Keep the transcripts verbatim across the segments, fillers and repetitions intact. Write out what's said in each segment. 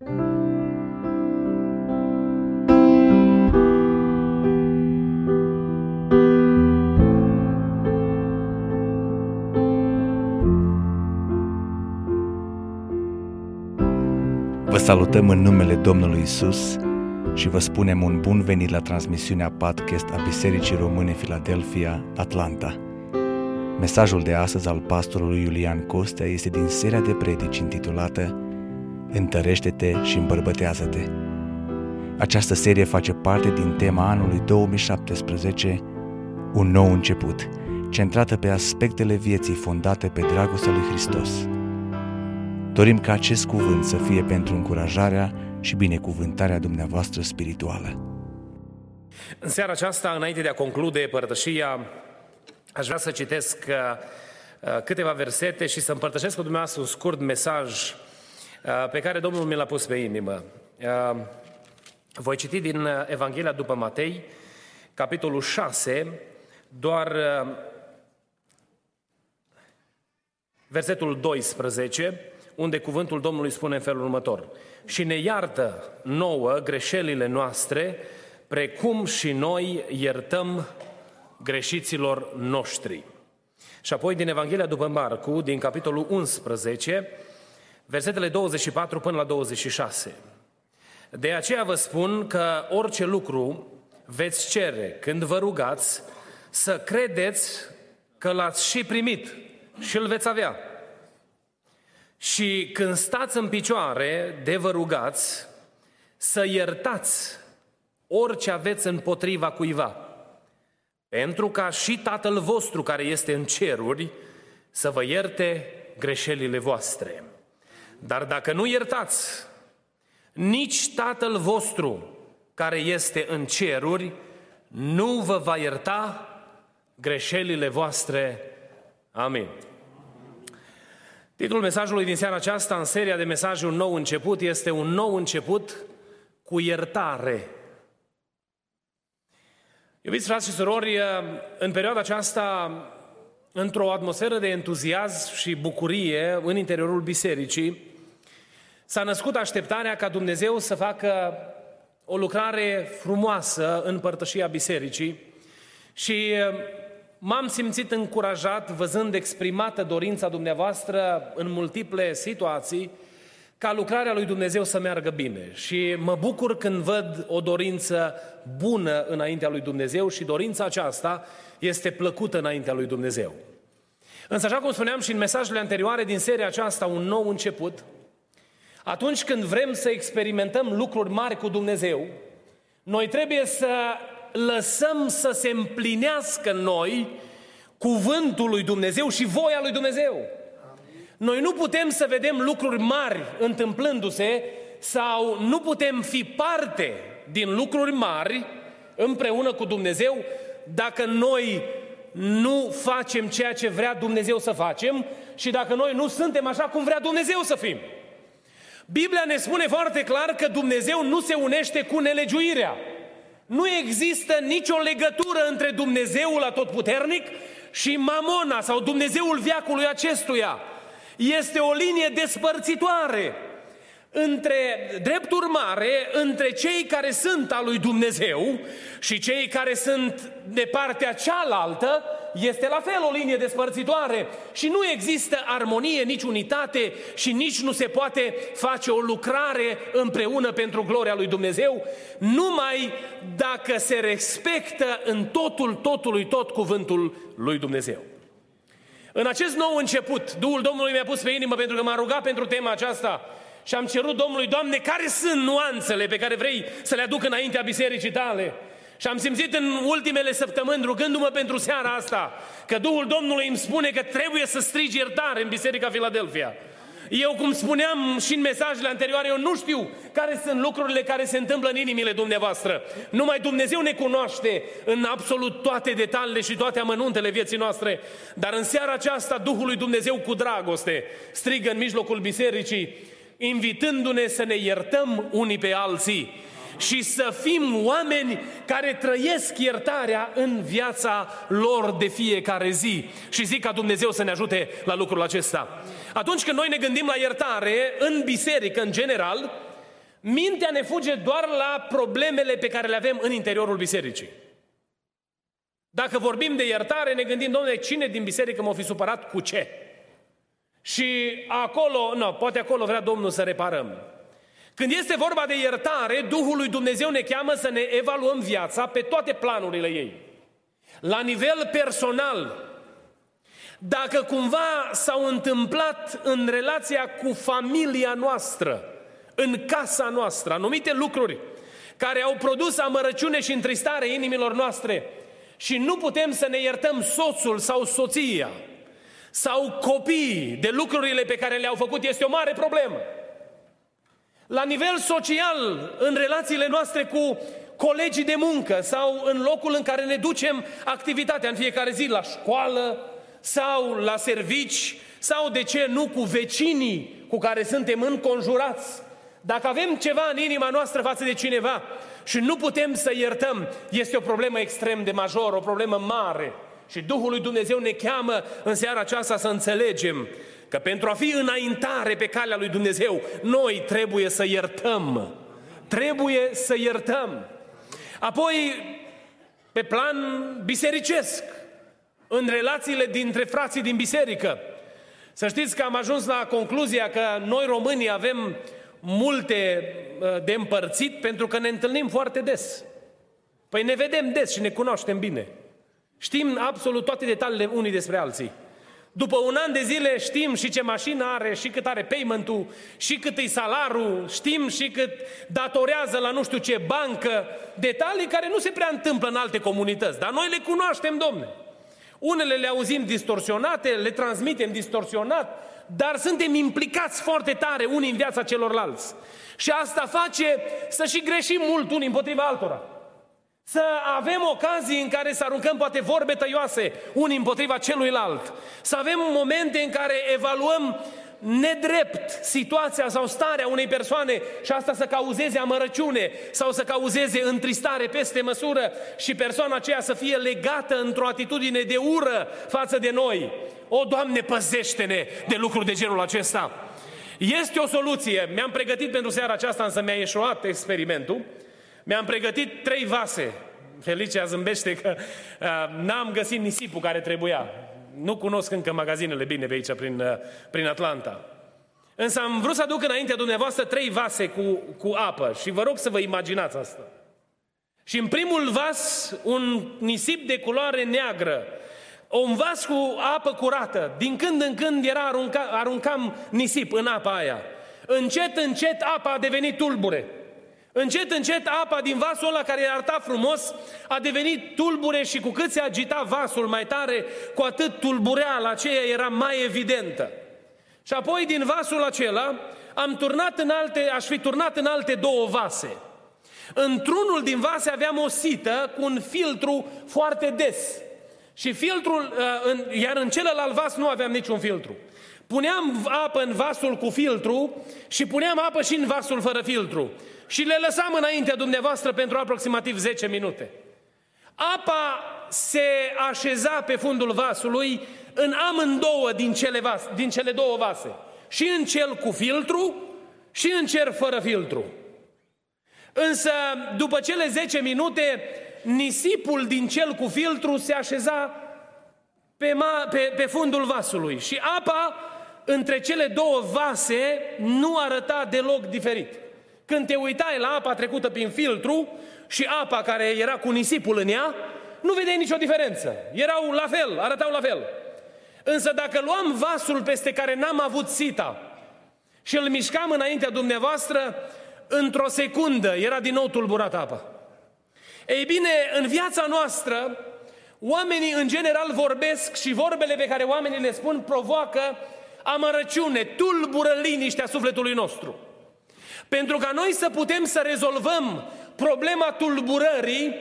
Vă salutăm în numele Domnului Iisus și vă spunem un bun venit la transmisiunea podcast a Bisericii Române Filadelfia, Atlanta. Mesajul de astăzi al pastorului Iulian Costea este din seria de predici intitulată Întărește-te și îmbărbătează-te. Această serie face parte din tema anului două mii șaptesprezece, Un nou început, centrată pe aspectele vieții fondate pe dragostea lui Hristos. Dorim ca acest cuvânt să fie pentru încurajarea și binecuvântarea dumneavoastră spirituală. În seara aceasta, înainte de a conclude părtășia, aș vrea să citesc câteva versete și să împărtășesc cu dumneavoastră un scurt mesaj pe care Domnul mi l-a pus pe inimă. Voi citi din Evanghelia după Matei, capitolul șase, doar versetul doisprezece, unde cuvântul Domnului spune în felul următor: și ne iartă nouă greșelile noastre, precum și noi iertăm greșiților noștri. Și apoi din Evanghelia după Marcu, din capitolul unsprezece, versetele douăzeci și patru până la douăzeci și șase. De aceea vă spun că orice lucru veți cere când vă rugați, să credeți că l-ați și primit și îl veți avea. Și când stați în picioare de vă rugați, să iertați orice aveți împotriva cuiva, pentru ca și Tatăl vostru care este în ceruri să vă ierte greșelile voastre. Dar dacă nu iertați, nici Tatăl vostru care este în ceruri nu vă va ierta greșelile voastre. Amin. Titlul mesajului din seara aceasta, în seria de mesaje Un nou început, este Un nou început cu iertare. Iubiți frați și surori, în perioada aceasta, într-o atmosferă de entuziasm și bucurie în interiorul bisericii, s-a născut așteptarea ca Dumnezeu să facă o lucrare frumoasă în părtășia bisericii și m-am simțit încurajat, văzând exprimată dorința dumneavoastră în multiple situații, ca lucrarea lui Dumnezeu să meargă bine. Și mă bucur când văd o dorință bună înaintea lui Dumnezeu și dorința aceasta este plăcută înaintea lui Dumnezeu. Însă, așa cum spuneam și în mesajele anterioare din seria aceasta, Un nou început, atunci când vrem să experimentăm lucruri mari cu Dumnezeu, noi trebuie să lăsăm să se împlinească în noi cuvântul lui Dumnezeu și voia lui Dumnezeu. Noi nu putem să vedem lucruri mari întâmplându-se sau nu putem fi parte din lucruri mari împreună cu Dumnezeu dacă noi nu facem ceea ce vrea Dumnezeu să facem și dacă noi nu suntem așa cum vrea Dumnezeu să fim. Biblia ne spune foarte clar că Dumnezeu nu se unește cu nelegiuirea. Nu există nicio legătură între Dumnezeul Atotputernic și Mamona sau Dumnezeul veacului acestuia. Este o linie despărțitoare între, drept urmare, între cei care sunt al lui Dumnezeu și cei care sunt de partea cealaltă, este la fel o linie despărțitoare și nu există armonie, nici unitate și nici nu se poate face o lucrare împreună pentru gloria lui Dumnezeu, numai dacă se respectă în totul, totului, tot cuvântul lui Dumnezeu. În acest nou început, Duhul Domnului mi-a pus pe inimă, pentru că m-a rugat pentru tema aceasta și am cerut Domnului: Doamne, care sunt nuanțele pe care vrei să le aduc înaintea bisericii tale? Și am simțit în ultimele săptămâni, rugându-mă pentru seara asta, că Duhul Domnului îmi spune că trebuie să strigi iertare în Biserica Filadelfia. Eu, cum spuneam și în mesajele anterioare, eu nu știu care sunt lucrurile care se întâmplă în inimile dumneavoastră. Numai Dumnezeu ne cunoaște în absolut toate detaliile și toate amănuntele vieții noastre. Dar în seara aceasta, Duhul lui Dumnezeu cu dragoste strigă în mijlocul bisericii, invitându-ne să ne iertăm unii pe alții și să fim oameni care trăiesc iertarea în viața lor de fiecare zi. Și zic ca Dumnezeu să ne ajute la lucrul acesta. Atunci când noi ne gândim la iertare în biserică, în general, mintea ne fuge doar la problemele pe care le avem în interiorul bisericii. Dacă vorbim de iertare, ne gândim, domnule, cine din biserică m-a fi supărat cu ce? Și acolo, nu, poate acolo vrea Domnul să reparăm. Când este vorba de iertare, Duhul lui Dumnezeu ne cheamă să ne evaluăm viața pe toate planurile ei. La nivel personal, dacă cumva s-au întâmplat în relația cu familia noastră, în casa noastră, anumite lucruri care au produs amărăciune și întristare inimilor noastre și nu putem să ne iertăm soțul sau soția sau copiii de lucrurile pe care le-au făcut, este o mare problemă. La nivel social, în relațiile noastre cu colegii de muncă sau în locul în care ne ducem activitatea în fiecare zi, la școală sau la servici, sau de ce nu cu vecinii cu care suntem înconjurați. Dacă avem ceva în inima noastră față de cineva și nu putem să iertăm, este o problemă extrem de majoră, o problemă mare. Și Duhul lui Dumnezeu ne cheamă în seara aceasta să înțelegem că pentru a fi înaintare pe calea lui Dumnezeu, noi trebuie să iertăm. Trebuie să iertăm. Apoi, pe plan bisericesc, în relațiile dintre frații din biserică. Să știți că am ajuns la concluzia că noi românii avem multe de împărțit pentru că ne întâlnim foarte des. Păi ne vedem des și ne cunoaștem bine. Știm absolut toate detaliile unii despre alții. După un an de zile știm și ce mașină are, și cât are payment-ul, și cât e salarul, știm și cât datorează la nu știu ce bancă, detalii care nu se prea întâmplă în alte comunități, dar noi le cunoaștem, domne. Unele le auzim distorsionate, le transmitem distorsionat, dar suntem implicați foarte tare unii în viața celorlalți. Și asta face să și greșim mult unii împotriva altora. Să avem ocazii în care să aruncăm poate vorbe tăioase unii împotriva celuilalt. Să avem momente în care evaluăm nedrept situația sau starea unei persoane și asta să cauzeze amărăciune sau să cauzeze întristare peste măsură și persoana aceea să fie legată într-o atitudine de ură față de noi. O, Doamne, păzește-ne de lucruri de genul acesta. Este o soluție. Mi-am pregătit pentru seara aceasta, însă mi-a ieșuat experimentul. Mi-am pregătit trei vase. Felicia zâmbește că uh, n-am găsit nisipul care trebuia. Nu cunosc încă magazinele bine pe aici, prin, prin Atlanta. Însă am vrut să aduc înaintea dumneavoastră trei vase cu, cu apă și vă rog să vă imaginați asta. Și în primul vas, un nisip de culoare neagră, un vas cu apă curată. Din când în când era arunca, aruncam nisip în apa aia. Încet, încet apa a devenit tulbure. Încet, încet apa din vasul ăla care arăta frumos a devenit tulbure și cu cât se agita vasul mai tare, cu atât tulbureala aceea era mai evidentă. Și apoi din vasul acela am turnat în alte, aș fi turnat în alte două vase. Într-unul din vase aveam o sită cu un filtru foarte des. Și filtrul, iar în celălalt vas nu aveam niciun filtru. Puneam apă în vasul cu filtru și puneam apă și în vasul fără filtru. Și le lăsam înaintea dumneavoastră pentru aproximativ zece minute. Apa se așeza pe fundul vasului în amândouă din cele, vas- din cele două vase. Și în cel cu filtru și în cel fără filtru. Însă, după cele zece minute, nisipul din cel cu filtru se așeza pe, ma- pe, pe fundul vasului. Și apa între cele două vase nu arăta deloc diferit. Când te uitai la apa trecută prin filtru și apa care era cu nisipul în ea, nu vedeai nicio diferență. Erau la fel, arătau la fel. Însă dacă luam vasul peste care n-am avut sita și îl mișcam înaintea dumneavoastră, într-o secundă era din nou tulburată apa. Ei bine, în viața noastră, oamenii în general vorbesc și vorbele pe care oamenii le spun provoacă amărăciune, tulbură liniștea sufletului nostru. Pentru ca noi să putem să rezolvăm problema tulburării,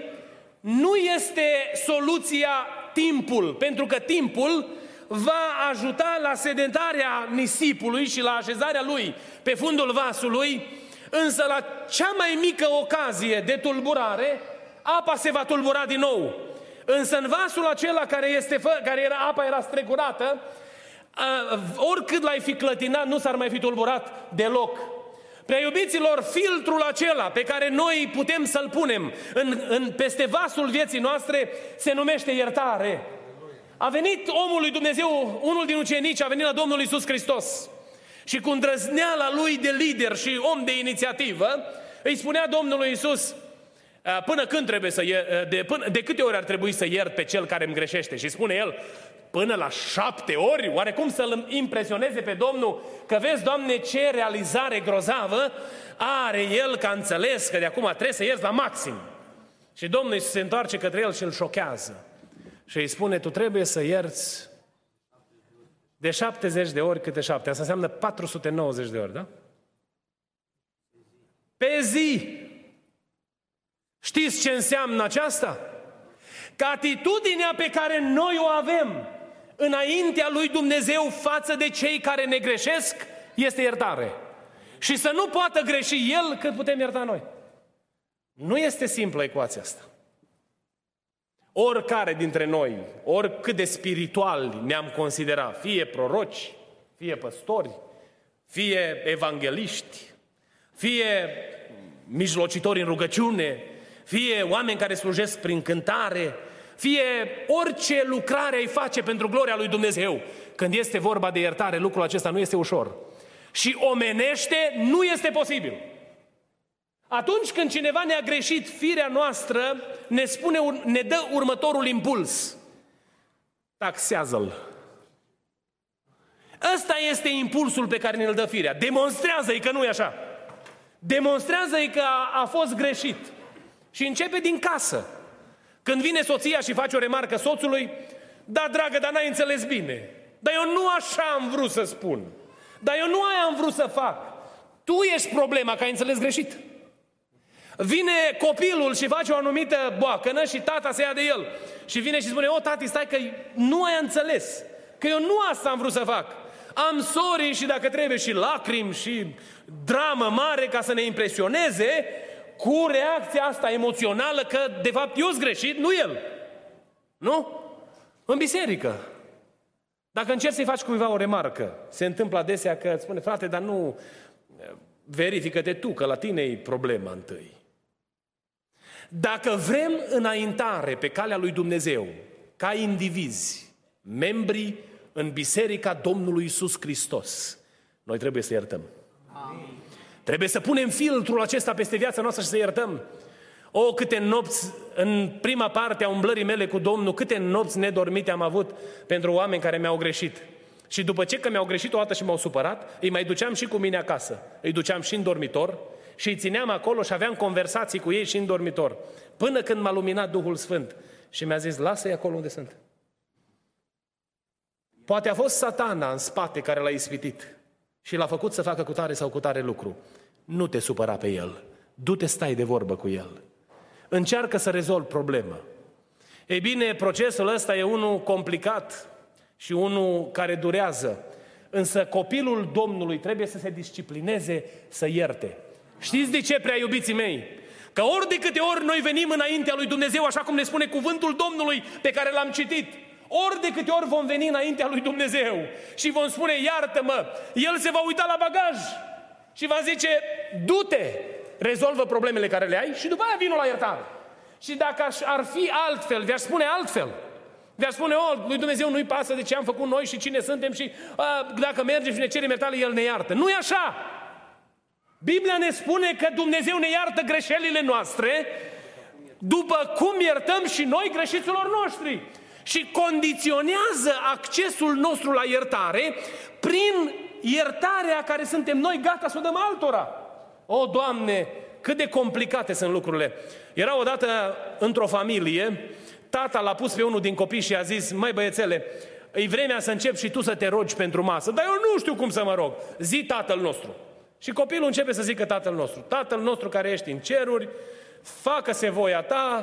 nu este soluția timpul, pentru că timpul va ajuta la sedentarea nisipului și la așezarea lui pe fundul vasului, însă la cea mai mică ocazie de tulburare, apa se va tulbura din nou. Însă în vasul acela care, este, care era, apa era strecurată, oricât l-ai fi clătinat, nu s-ar mai fi tulburat deloc. Prea iubiților, filtrul acela pe care noi putem să-l punem în, în, peste vasul vieții noastre se numește iertare. A venit omul lui Dumnezeu, unul din ucenici, a venit la Domnul Iisus Hristos și cu îndrăzneala lui de lider și om de inițiativă, îi spunea Domnului Iisus, până când trebuie să iert, de, până, de câte ori ar trebui să iert pe cel care îmi greșește? Și spune el, până la șapte ori? Oarecum să-l impresioneze pe Domnul că vezi, Doamne, ce realizare grozavă are el că a înțeles că de acum trebuie să ierți la maxim. Și Domnul se întoarce către el și îl șochează. Și îi spune, tu trebuie să ierți de șaptezeci de ori câte șapte. Asta înseamnă patru sute nouăzeci de ori, da? Pe zi! Știți ce înseamnă aceasta? Că atitudinea pe care noi o avem înaintea lui Dumnezeu față de cei care ne greșesc este iertare. Și să nu poată greși El cât putem ierta noi. Nu este simplă ecuația asta. Oricare dintre noi, oricât de spirituali ne-am considerat, fie proroci, fie păstori, fie evangeliști, fie mijlocitori în rugăciune, fie oameni care slujesc prin cântare, fie orice lucrare ai face pentru gloria lui Dumnezeu. Când este vorba de iertare, lucrul acesta nu este ușor. Și omenește nu este posibil. Atunci când cineva ne-a greșit, firea noastră ne spune, ne dă următorul impuls. Taxează-l. Ăsta este impulsul pe care ne-l dă firea. Demonstrează-i că nu e așa. Demonstrează-i că a, a fost greșit. Și începe din casă. Când vine soția și face o remarcă soțului, da, dragă, dar n-ai înțeles bine. Dar eu nu așa am vrut să spun. Dar eu nu aia am vrut să fac. Tu ești problema că ai înțeles greșit. Vine copilul și face o anumită boacănă și tata se ia de el. Și vine și spune, o, tati, stai că nu ai înțeles. Că eu nu asta am vrut să fac. Am sorii și dacă trebuie și lacrimi și dramă mare ca să ne impresioneze cu reacția asta emoțională că de fapt eu-s greșit, nu el. Nu? În biserică. Dacă încerci să-i faci cuiva o remarcă, se întâmplă adesea că îți spune, frate, dar nu, verifică-te tu, că la tine e problema întâi. Dacă vrem înaintare pe calea lui Dumnezeu, ca indivizi, membrii în Biserica Domnului Iisus Hristos, noi trebuie să iertăm. Amin. Trebuie să punem filtrul acesta peste viața noastră și să iertăm. O, câte nopți, în prima parte a umblării mele cu Domnul, câte nopți nedormite am avut pentru oameni care mi-au greșit. Și după ce că mi-au greșit o dată și m-au supărat, îi mai duceam și cu mine acasă. Îi duceam și în dormitor și îi țineam acolo și aveam conversații cu ei și în dormitor. Până când m-a luminat Duhul Sfânt și mi-a zis, lasă-i acolo unde sunt. Poate a fost Satana în spate care l-a ispitit și l-a făcut să facă cutare sau cutare lucru. Nu te supăra pe el. Du-te, stai de vorbă cu el. Încearcă să rezolvi problema. Ei bine, procesul ăsta e unul complicat și unul care durează. Însă copilul Domnului trebuie să se disciplineze să ierte. Știți de ce, prea iubiții mei? Că ori de câte ori noi venim înaintea lui Dumnezeu, așa cum ne spune cuvântul Domnului pe care l-am citit, ori de câte ori vom veni înaintea lui Dumnezeu și vom spune, iartă-mă, El se va uita la bagaj și va zice, du-te, rezolvă problemele care le ai și după aia vină la iertare. Și dacă ar fi altfel, vi-aș spune altfel, vi-aș spune, o, lui Dumnezeu nu-i pasă de ce am făcut noi și cine suntem și a, dacă mergem și ne cerem iertare, El ne iartă. Nu e așa! Biblia ne spune că Dumnezeu ne iartă greșelile noastre după cum iertăm și noi greșiților noștri. Și condiționează accesul nostru la iertare prin iertarea care suntem noi gata să o dăm altora. O, Doamne, cât de complicate sunt lucrurile. Era odată într-o familie, tata l-a pus pe unul din copii și a zis, măi băiețele, e vremea să încep și tu să te rogi pentru masă. Dar eu nu știu cum să mă rog. Zi Tatăl nostru. Și copilul începe să zică Tatăl nostru. Tatăl nostru care ești în ceruri, facă-se voia ta,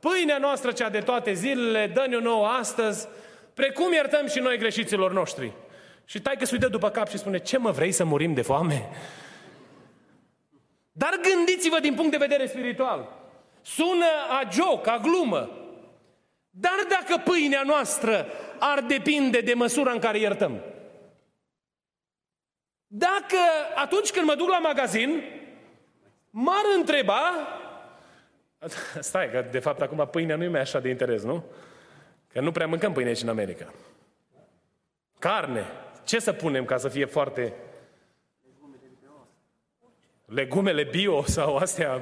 pâinea noastră cea de toate zilele, dă-ne-o nouă astăzi, precum iertăm și noi greșiților noștri. Și taică se uită după cap și spune, ce mă vrei să murim de foame? Dar gândiți-vă din punct de vedere spiritual. Sună a joc, a glumă. Dar dacă pâinea noastră ar depinde de măsura în care iertăm? Dacă atunci când mă duc la magazin, m-ar întreba... Stai, că de fapt acum pâinea nu e mai așa de interes, nu? Că nu prea mâncăm pâine și în America. Carne. Ce să punem ca să fie foarte... Legumele bio sau astea...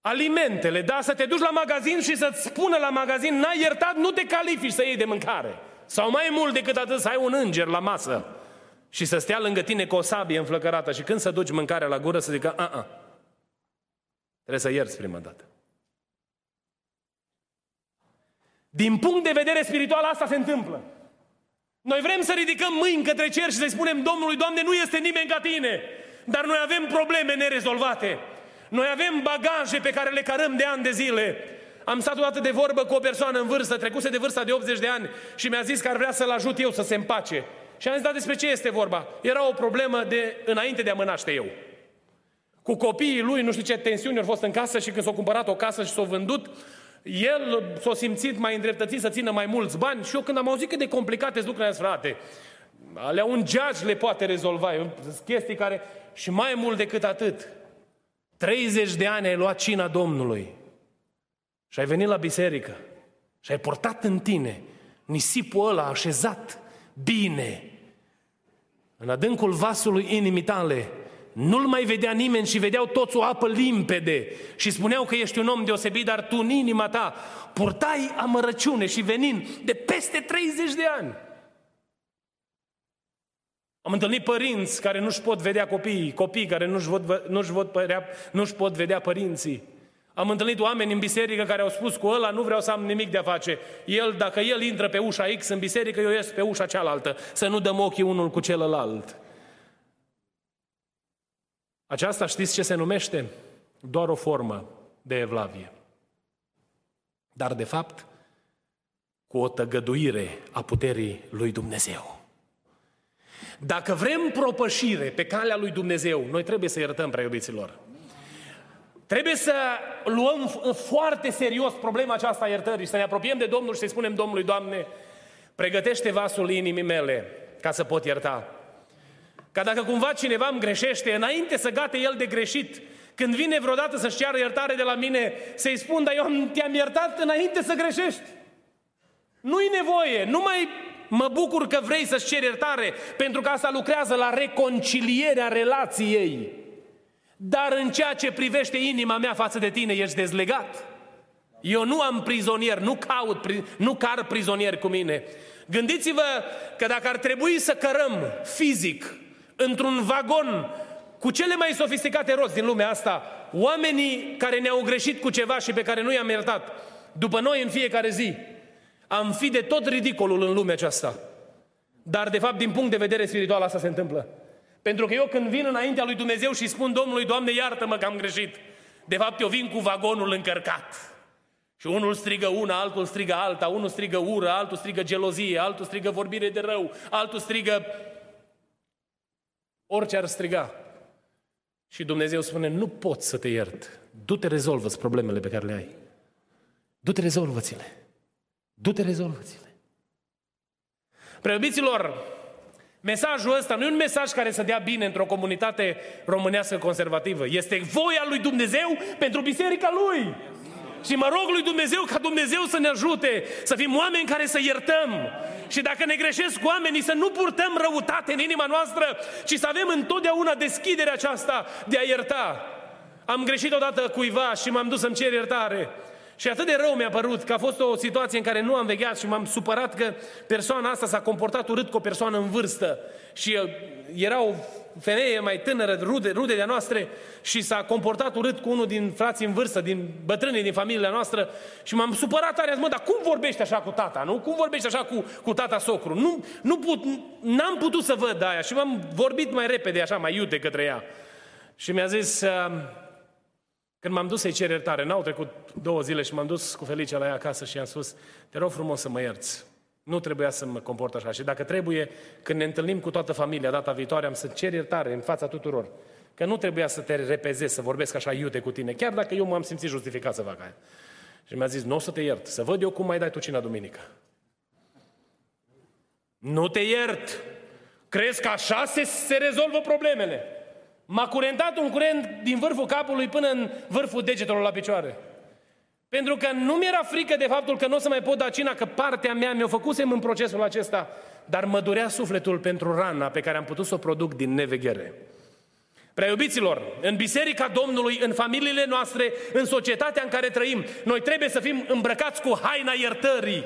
Alimentele, da? Să te duci la magazin și să-ți spună la magazin, n-ai iertat, nu te califici să iei de mâncare. Sau mai mult decât atât, să ai un înger la masă și să stea lângă tine cu o sabie înflăcărată și când să duci mâncarea la gură să zică, a-a, trebuie să ierți prima dată. Din punct de vedere spiritual, asta se întâmplă. Noi vrem să ridicăm mâini către cer și să spunem Domnului, Doamne, nu este nimeni ca Tine, dar noi avem probleme nerezolvate. Noi avem bagaje pe care le cărăm de ani de zile. Am stat o dată de vorbă cu o persoană în vârstă, trecuse de vârsta de optzeci de ani și mi-a zis că ar vrea să-l ajut eu să se împace. Și am zis, da, despre ce este vorba? Era o problemă de înainte de a mă naște eu. Cu copiii lui, nu știu ce tensiuni au fost în casă și când s-a cumpărat o casă și s-a vândut, el s-a simțit mai îndreptățit să țină mai mulți bani și eu când am auzit cât de complicate sunt lucrurile, frate, alea un geaj le poate rezolva, chestii care... Și mai mult decât atât, treizeci de ani ai luat cina Domnului și ai venit la biserică și ai purtat în tine nisipul ăla așezat bine în adâncul vasului inimii tale. Nu-l mai vedea nimeni și vedeau toți o apă limpede și spuneau că ești un om deosebit, dar tu în inima ta purtai amărăciune și venin de peste treizeci de ani. Am întâlnit părinți care nu-și pot vedea copiii, copii care nu-și, văd, nu-și, văd părea, nu-și pot vedea părinții. Am întâlnit oameni în biserică care au spus cu ăla nu vreau să am nimic de a face. El, dacă el intră pe ușa X în biserică, eu ies pe ușa cealaltă, să nu dăm ochii unul cu celălalt. Aceasta știți ce se numește? Doar o formă de evlavie. Dar de fapt, cu o tăgăduire a puterii lui Dumnezeu. Dacă vrem propășire pe calea lui Dumnezeu, noi trebuie să iertăm, prea iubiților. Trebuie să luăm foarte serios problema aceasta a iertării și să ne apropiem de Domnul și să-i spunem Domnului, Doamne, pregătește vasul inimii mele ca să pot ierta. Ca dacă cumva cineva îmi greșește, înainte să gate el de greșit, când vine vreodată să-și ceară iertare de la mine, să-i spun, dar eu te-am iertat înainte să greșești. Nu-i nevoie, nu mai... Mă bucur că vrei să-ți ceri iertare, pentru că asta lucrează la reconcilierea relației. Dar în ceea ce privește inima mea față de tine, ești dezlegat. Eu nu am prizonieri, nu caut, nu car prizonieri cu mine. Gândiți-vă că dacă ar trebui să cărăm fizic într-un vagon cu cele mai sofisticate roți din lumea asta, oamenii care ne-au greșit cu ceva și pe care nu i-am iertat, după noi în fiecare zi, am fi de tot ridicolul în lumea aceasta. Dar, de fapt, din punct de vedere spiritual, asta se întâmplă. Pentru că eu când vin înaintea lui Dumnezeu și spun Domnului, Doamne, iartă-mă că am greșit, de fapt, eu vin cu vagonul încărcat. Și unul strigă una, altul strigă alta, unul strigă ură, altul strigă gelozie, altul strigă vorbire de rău, altul strigă orice ar striga. Și Dumnezeu spune, nu pot să te iert. Du-te, rezolvă-ți problemele pe care le ai. Du-te, rezolvă-ți-le. Du-te, rezolvă-ți-le. Preobiților, mesajul ăsta nu e un mesaj care să dea bine într-o comunitate românească conservativă. Este voia lui Dumnezeu pentru biserica lui. Și mă rog lui Dumnezeu ca Dumnezeu să ne ajute să fim oameni care să iertăm. Și dacă ne greșesc oamenii, să nu purtăm răutate în inima noastră, ci să avem întotdeauna deschiderea aceasta de a ierta. Am greșit odată cuiva și m-am dus să-mi cer iertare. Și atât de rău mi-a părut că a fost o situație în care nu am vegheat și m-am supărat că persoana asta s-a comportat urât cu o persoană în vârstă. Și era o femeie mai tânără, rude, rude de-a noastre, și s-a comportat urât cu unul din frații în vârstă, din bătrânii din familia noastră. Și m-am supărat tare, am zis, mă, dar cum vorbești așa cu tata, nu? Cum vorbești așa cu, cu tata socru? Nu, nu put, n-am putut să văd aia și m-am vorbit mai repede, așa, mai iute către ea. Și mi-a zis... Uh, Când m-am dus să-i cer iertare, n-au trecut două zile și m-am dus cu Felicia la ea acasă și i-am spus, te rog frumos să mă ierți, nu trebuia să mă comport așa și dacă trebuie, când ne întâlnim cu toată familia data viitoare, am să cer iertare în fața tuturor, că nu trebuia să te repezezi, să vorbesc așa iute cu tine, chiar dacă eu m-am simțit justificat să fac aia. Și mi-a zis, nu o să te iert, să văd eu cum mai dai tu cina duminică. Nu te iert! Crezi că așa se, se rezolvă problemele? M-a curentat un curent din vârful capului până în vârful degetelor la picioare. Pentru că nu mi-era frică de faptul că nu o să mai pot da cina, că partea mea mi-o făcusem în procesul acesta, dar mă durea sufletul pentru rana pe care am putut să o produc din neveghere. Prea iubiților, în biserica Domnului, în familiile noastre, în societatea în care trăim, noi trebuie să fim îmbrăcați cu haina iertării.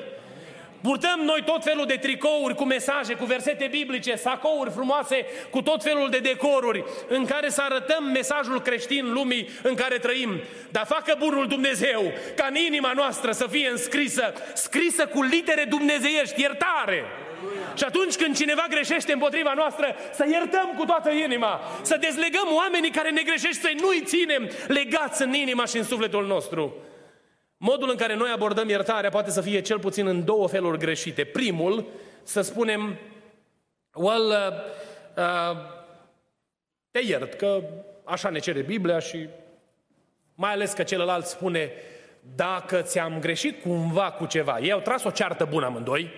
Purtăm noi tot felul de tricouri cu mesaje, cu versete biblice, sacouri frumoase, cu tot felul de decoruri în care să arătăm mesajul creștin lumii în care trăim. Dar facă bunul Dumnezeu ca în inima noastră să fie înscrisă, scrisă cu litere dumnezeiești, iertare. Și atunci când cineva greșește împotriva noastră, să iertăm cu toată inima, să dezlegăm oamenii care ne greșești, să nu-i ținem legați în inima și în sufletul nostru. Modul în care noi abordăm iertarea poate să fie cel puțin în două feluri greșite. Primul, să spunem, well, uh, uh, te iert, că așa ne cere Biblia și mai ales că celălalt spune, dacă ți-am greșit cumva cu ceva. Ei au tras o ceartă bună amândoi,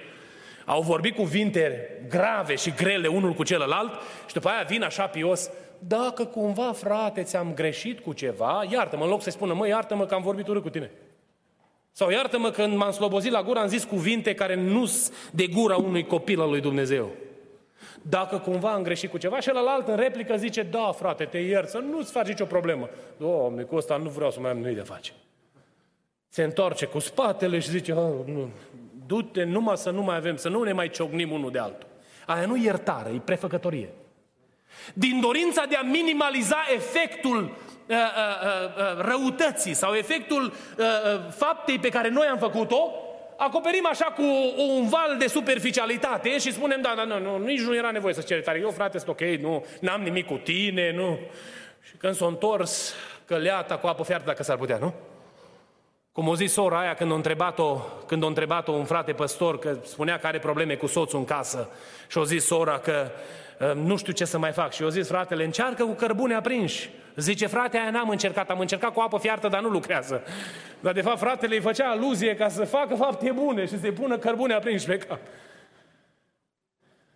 au vorbit cuvinte grave și grele unul cu celălalt și după aia vin așa pios, dacă cumva, frate, ți-am greșit cu ceva, iartă-mă, în loc să-i spună, mă, iartă-mă că am vorbit urât cu tine. Sau iartă-mă când m-am slobozit la gură, am zis cuvinte care nu-s de gura unui copil al lui Dumnezeu. Dacă cumva am greșit cu ceva, și celălalt în replică zice, da, frate, te iert, să nu-ți faci nicio problemă. Doamne, cu ăsta nu vreau să mai am nimic de face. Se întoarce cu spatele și zice, nu, du-te numai să nu mai avem, să nu ne mai ciocnim unul de altul. Aia nu iertare, e prefăcătorie. Din dorința de a minimaliza efectul răutății sau efectul faptei pe care noi am făcut-o, acoperim așa cu un val de superficialitate și spunem, da, da, nu, nu, nici nu era nevoie să ceri tare. Eu, frate, sunt ok, nu, n-am nimic cu tine, nu. Și când s-o întors căleata cu apă fiartă, dacă s-ar putea, nu? Cum o zis sora aia când o întrebat-o, când o întrebat-o un frate păstor, că spunea că are probleme cu soțul în casă și o zis sora că nu știu ce să mai fac. Și eu zis, fratele, încearcă cu cărbune aprinși. Zice, frate, aia n-am încercat, am încercat cu apă fiartă, dar nu lucrează. Dar de fapt fratele îi făcea aluzie ca să facă fapte bune și să-i pună cărbune aprinși pe cap.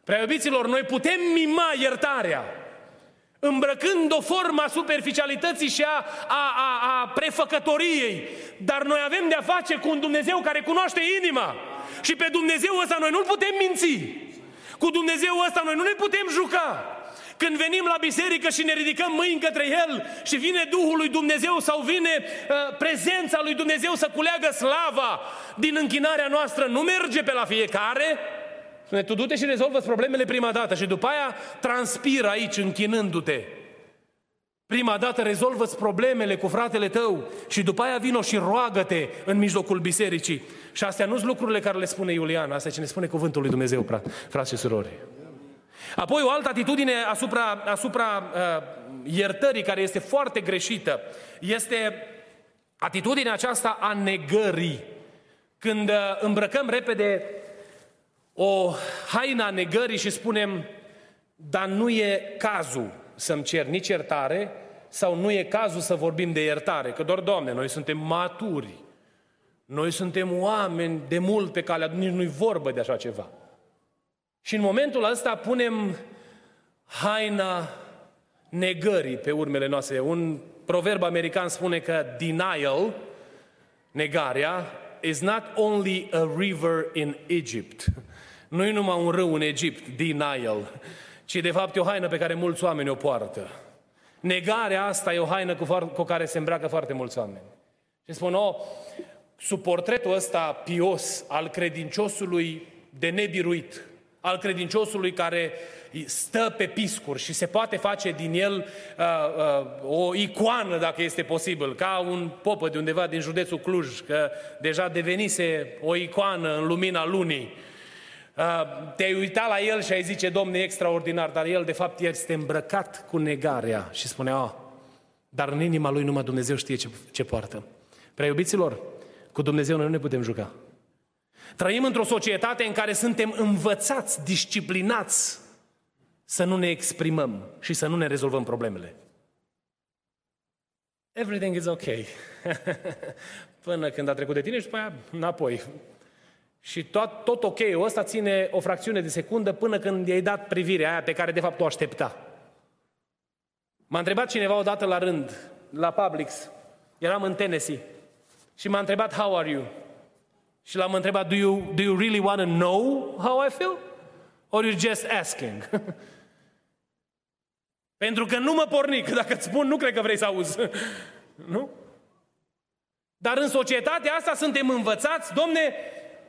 Prea iubiților, noi putem mima iertarea, îmbrăcând o formă a superficialității și a, a, a, a prefăcătoriei. Dar noi avem de-a face cu un Dumnezeu care cunoaște inima. Și pe Dumnezeu ăsta noi nu-L putem minți. Cu Dumnezeu ăsta noi nu ne putem juca. Când venim la biserică și ne ridicăm mâini către El și vine Duhul lui Dumnezeu sau vine uh, prezența lui Dumnezeu să culeagă slava din închinarea noastră, nu merge pe la fiecare. Spune, tu du-te și rezolvă-ți problemele prima dată și după aia transpiră aici închinându-te. Prima dată rezolvă-ți problemele cu fratele tău și după aia vino și roagă-te în mijlocul bisericii. Și astea nu sunt lucrurile care le spune Iulian, astea ce ne spune cuvântul lui Dumnezeu, frați și surori. Apoi o altă atitudine asupra, asupra uh, iertării, care este foarte greșită, este atitudinea aceasta a negării. Când uh, îmbrăcăm repede o haina negării și spunem, dar nu e cazul să-mi cer nici iertare sau nu e cazul să vorbim de iertare, că doar, Doamne, noi suntem maturi, noi suntem oameni de mult pe calea, nici nu-i vorbă de așa ceva. Și în momentul ăsta punem haina negării pe urmele noastre. Un proverb american spune că denial, negarea, is not only a river in Egypt. Nu e numai un râu în Egipt, denial, ci de fapt e o haină pe care mulți oameni o poartă. Negarea asta e o haină cu, cu care se îmbracă foarte mulți oameni. Și spun, oh, sub portretul ăsta pios al credinciosului de nebiruit, al credinciosului care stă pe piscuri și se poate face din el uh, uh, o icoană, dacă este posibil, ca un popă de undeva din județul Cluj, că deja devenise o icoană în lumina lunii. Uh, te-ai uitat la el și ai zice, Domne, extraordinar, dar el de fapt este îmbrăcat cu negarea și spunea, oh, dar în inima lui numai Dumnezeu știe ce, ce poartă. Prea iubiților, cu Dumnezeu noi nu ne putem juca. Trăim într-o societate în care suntem învățați, disciplinați să nu ne exprimăm și să nu ne rezolvăm problemele. Everything is okay. Până când a trecut de tine și după aia înapoi. Și tot, tot ok-ul ăsta ține o fracțiune de secundă până când i-ai dat privirea aia pe care de fapt o aștepta. M-a întrebat cineva odată la rând, la Publix, eram în Tennessee, și m-a întrebat, how are you? Și l-am întrebat, do you, do you really want to know how I feel? Or you're just asking? Pentru că nu mă pornic, dacă îți spun, nu cred că vrei să auzi. Nu? Dar în societatea asta suntem învățați, domne,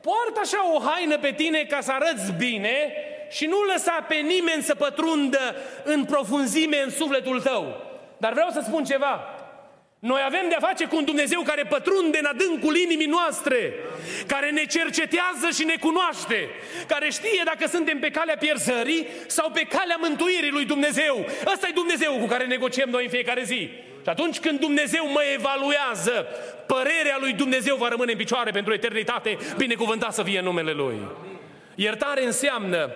poartă așa o haină pe tine ca să arăți bine și nu lăsa pe nimeni să pătrundă în profunzime în sufletul tău. Dar vreau să spun ceva. Noi avem de-a face cu un Dumnezeu care pătrunde în adâncul inimii noastre, care ne cercetează și ne cunoaște, care știe dacă suntem pe calea pierzării sau pe calea mântuirii lui Dumnezeu. Ăsta e Dumnezeu cu care negociem noi în fiecare zi. Și atunci când Dumnezeu mă evaluează, părerea lui Dumnezeu va rămâne în picioare pentru eternitate, binecuvântat să fie numele Lui. Iertare înseamnă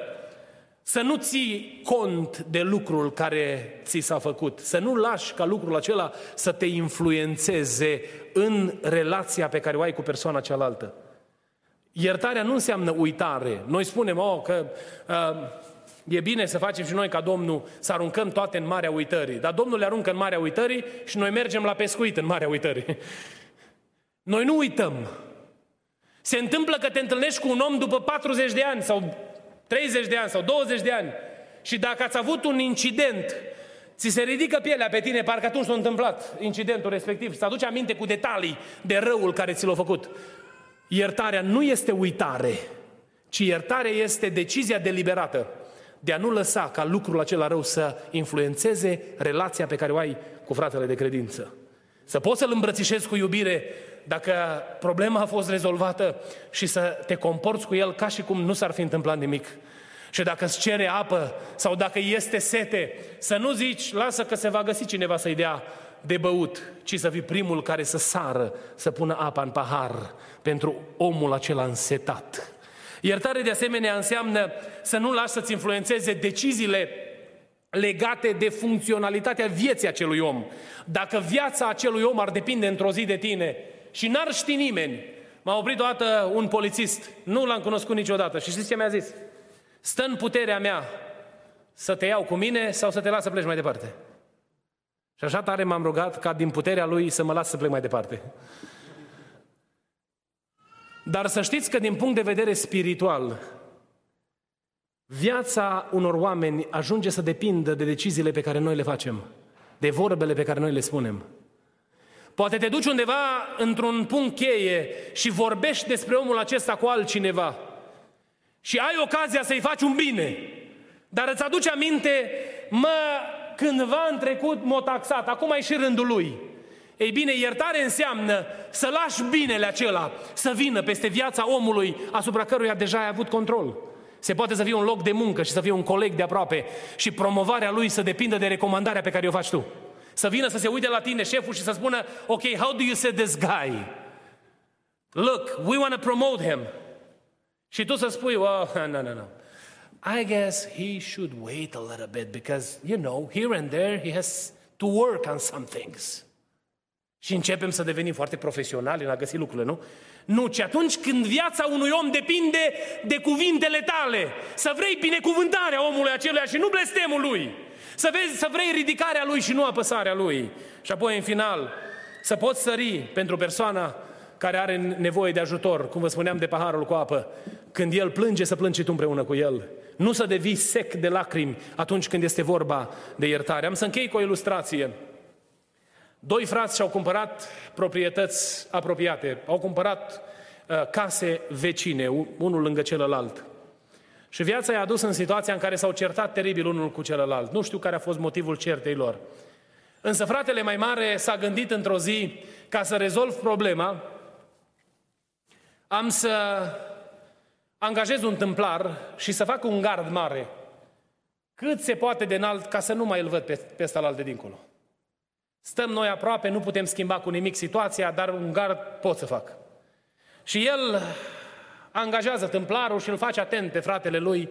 să nu ții cont de lucrul care ți s-a făcut, să nu lași ca lucrul acela să te influențeze în relația pe care o ai cu persoana cealaltă. Iertarea nu înseamnă uitare. Noi spunem, oh, că... Uh, E bine să facem și noi ca Domnul, să aruncăm toate în marea uitării. Dar Domnul le aruncă în marea uitării și noi mergem la pescuit în marea uitării. Noi nu uităm. Se întâmplă că te întâlnești cu un om după patruzeci de ani sau treizeci de ani sau douăzeci de ani și dacă ați avut un incident, ți se ridică pielea pe tine, parcă atunci s-a întâmplat incidentul respectiv și ți-aduce aminte cu detalii de răul care ți l-a făcut. Iertarea nu este uitare, ci iertarea este decizia deliberată de a nu lăsa ca lucrul acela rău să influențeze relația pe care o ai cu fratele de credință. Să poți să-l îmbrățișezi cu iubire dacă problema a fost rezolvată și să te comporți cu el ca și cum nu s-ar fi întâmplat nimic. Și dacă îți cere apă sau dacă este sete, să nu zici, lasă că se va găsi cineva să-i dea de băut, ci să fii primul care să sară, să pună apa în pahar pentru omul acela însetat. Iertare de asemenea înseamnă să nu lași să-ți influențeze deciziile legate de funcționalitatea vieții acelui om. Dacă viața acelui om ar depinde într-o zi de tine și n-ar ști nimeni, m-a oprit odată un polițist, nu l-am cunoscut niciodată și știți ce mi-a zis? Stă în puterea mea să te iau cu mine sau să te las să pleci mai departe. Și așa tare m-am rugat ca din puterea lui să mă las să plec mai departe. Dar să știți că din punct de vedere spiritual, viața unor oameni ajunge să depindă de deciziile pe care noi le facem, de vorbele pe care noi le spunem. Poate te duci undeva într-un punct cheie și vorbești despre omul acesta cu altcineva și ai ocazia să-i faci un bine, dar îți aduci aminte, mă, cândva în trecut m-a taxat, acum e și rândul lui. Ei bine, iertare înseamnă să lași binele acela să vină peste viața omului asupra căruia deja ai avut control. Se poate să fie un loc de muncă și să fie un coleg de aproape și promovarea lui să depindă de recomandarea pe care o faci tu. Să vină să se uite la tine șeful și să spună, ok, how do you say this guy? Look, we want to promote him. Și tu să spui, oh, no, no, no. I guess he should wait a little bit because, you know, here and there he has to work on some things. Și începem să devenim foarte profesionali în a găsi lucrurile, nu? Nu, ci atunci când viața unui om depinde de cuvintele tale, să vrei binecuvântarea omului aceluia și nu blestemul lui, să, vezi, să vrei ridicarea lui și nu apăsarea lui. Și apoi, în final, să poți sări pentru persoana care are nevoie de ajutor, cum vă spuneam, de paharul cu apă. Când el plânge, să plângi tu împreună cu el. Nu să devii sec de lacrimi atunci când este vorba de iertare. Am să închei cu o ilustrație. Doi frați și-au cumpărat proprietăți apropiate, au cumpărat uh, case vecine, unul lângă celălalt. Și viața i-a adus în situația în care s-au certat teribil unul cu celălalt. Nu știu care a fost motivul certei lor. Însă fratele mai mare s-a gândit într-o zi, ca să rezolv problema, am să angajez un tâmplar și să fac un gard mare, cât se poate de înalt, ca să nu mai îl văd pe, pe ăstalalt de dincolo. Stăm noi aproape, nu putem schimba cu nimic situația, dar un gard pot să fac. Și el angajează tâmplarul și îl face atent pe fratele lui,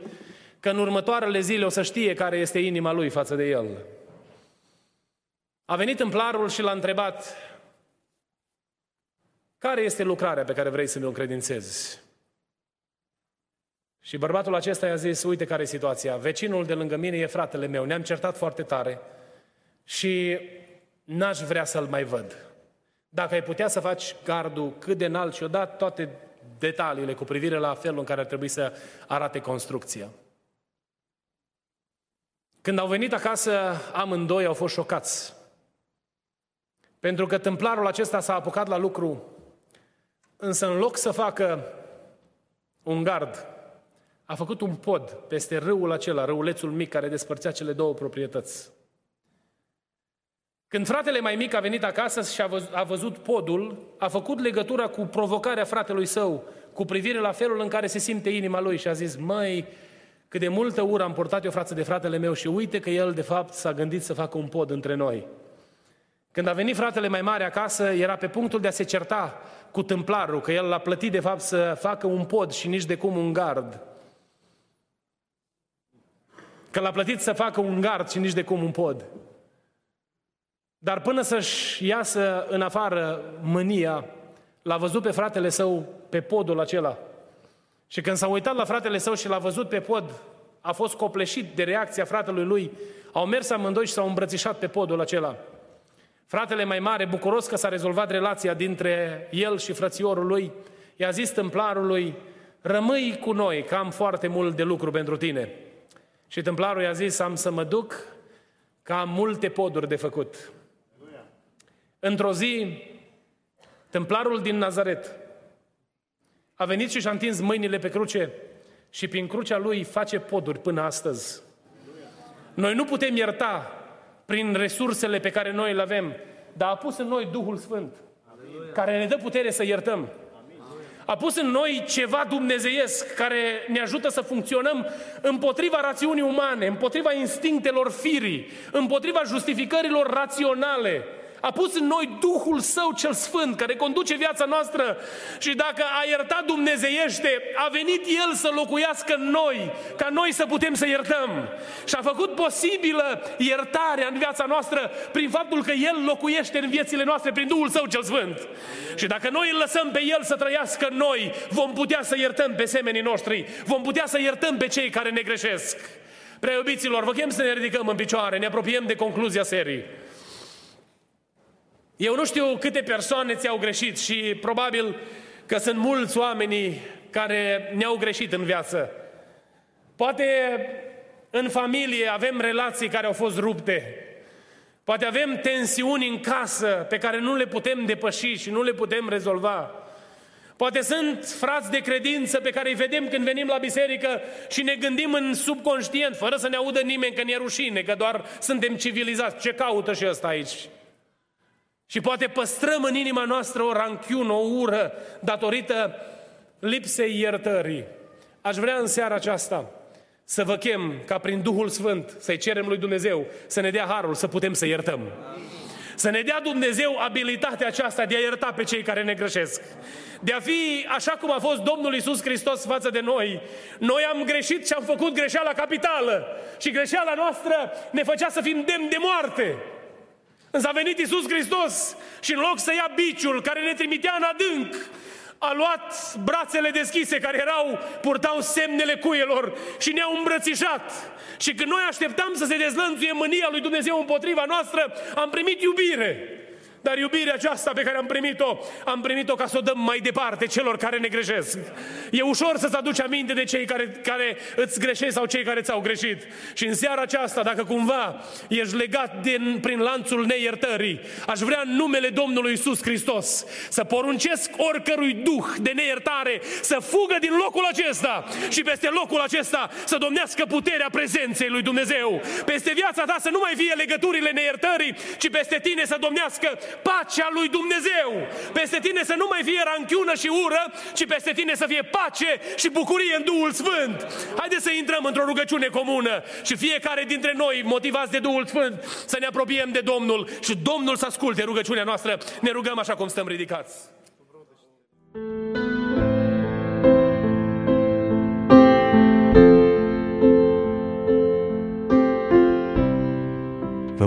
că în următoarele zile o să știe care este inima lui față de el. A venit tâmplarul și l-a întrebat, care este lucrarea pe care vrei să mi-o încredințezi? Și bărbatul acesta i-a zis, uite care e situația, vecinul de lângă mine e fratele meu, ne-am certat foarte tare și n-aș vrea să-l mai văd. Dacă ai putea să faci gardul cât de înalt și-o dat toate detaliile cu privire la felul în care ar trebui să arate construcția. Când au venit acasă, amândoi au fost șocați. Pentru că tâmplarul acesta s-a apucat la lucru, însă în loc să facă un gard, a făcut un pod peste râul acela, râulețul mic care despărțea cele două proprietăți. Când fratele mai mic a venit acasă și a văzut, a văzut podul, a făcut legătura cu provocarea fratelui său, cu privire la felul în care se simte inima lui și a zis, măi, cât de multă ură am purtat eu față de fratele meu și uite că el, de fapt, s-a gândit să facă un pod între noi. Când a venit fratele mai mare acasă, era pe punctul de a se certa cu tâmplarul, că el l-a plătit, de fapt, să facă un pod și nici de cum un gard. Că l-a plătit să facă un gard și nici de cum un pod. Dar până să-și iasă în afară mânia, l-a văzut pe fratele său pe podul acela. Și când s-a uitat la fratele său și l-a văzut pe pod, a fost copleșit de reacția fratelui lui. Au mers amândoi și s-au îmbrățișat pe podul acela. Fratele mai mare, bucuros că s-a rezolvat relația dintre el și frățiorul lui, i-a zis tâmplarului, rămâi cu noi, că am foarte mult de lucru pentru tine. Și tâmplarul i-a zis, am să mă duc, că am multe poduri de făcut. Într-o zi, tâmplarul din Nazaret a venit și și-a întins mâinile pe cruce și prin crucea lui face poduri până astăzi. Noi nu putem ierta prin resursele pe care noi le avem, dar a pus în noi Duhul Sfânt, Amin, care ne dă putere să iertăm. Amin. A pus în noi ceva dumnezeiesc care ne ajută să funcționăm împotriva rațiunii umane, împotriva instinctelor firii, împotriva justificărilor raționale. A pus în noi Duhul Său cel Sfânt, care conduce viața noastră și dacă a iertat dumnezeiește, a venit El să locuiască în noi, ca noi să putem să iertăm. Și a făcut posibilă iertarea în viața noastră prin faptul că El locuiește în viețile noastre prin Duhul Său cel Sfânt. Și dacă noi îl lăsăm pe El să trăiască în noi, vom putea să iertăm pe semenii noștri, vom putea să iertăm pe cei care ne greșesc. Prea iubiților, vă chem să ne ridicăm în picioare, ne apropiem de concluzia serii. Eu nu știu câte persoane ți-au greșit și probabil că sunt mulți oameni care ne-au greșit în viață. Poate în familie avem relații care au fost rupte. Poate avem tensiuni în casă pe care nu le putem depăși și nu le putem rezolva. Poate sunt frați de credință pe care îi vedem când venim la biserică și ne gândim în subconștient, fără să ne audă nimeni că ne-e rușine, că doar suntem civilizați. Ce caută și ăsta aici? Și poate păstrăm în inima noastră o ranchiună, o ură, datorită lipsei iertării. Aș vrea în seara aceasta să vă chem ca prin Duhul Sfânt să-i cerem lui Dumnezeu să ne dea harul, să putem să iertăm. Să ne dea Dumnezeu abilitatea aceasta de a ierta pe cei care ne greșesc. De a fi așa cum a fost Domnul Iisus Hristos față de noi. Noi am greșit și am făcut greșeala capitală. Și greșeala noastră ne făcea să fim demni de moarte. Însă a venit Iisus Hristos și în loc să ia biciul care ne trimitea în adânc, a luat brațele deschise care erau, purtau semnele cuielor și ne-au îmbrățișat. Și când noi așteptam să se dezlănțuie mânia lui Dumnezeu împotriva noastră, am primit iubire. Dar iubirea aceasta pe care am primit-o, am primit-o ca să o dăm mai departe celor care ne greșesc. E ușor să-ți aduci aminte de cei care, care îți greșesc sau cei care ți-au greșit. Și în seara aceasta, dacă cumva ești legat din, prin lanțul neiertării, aș vrea în numele Domnului Iisus Hristos să poruncesc oricărui duh de neiertare să fugă din locul acesta și peste locul acesta să domnească puterea prezenței lui Dumnezeu. Peste viața ta să nu mai fie legăturile neiertării, ci peste tine să domnească pacea lui Dumnezeu. Peste tine să nu mai fie ranchiună și ură, ci peste tine să fie pace și bucurie în Duhul Sfânt. Haideți să intrăm într-o rugăciune comună și fiecare dintre noi, motivați de Duhul Sfânt, să ne apropiem de Domnul și Domnul să asculte rugăciunea noastră. Ne rugăm așa cum stăm ridicați. Vă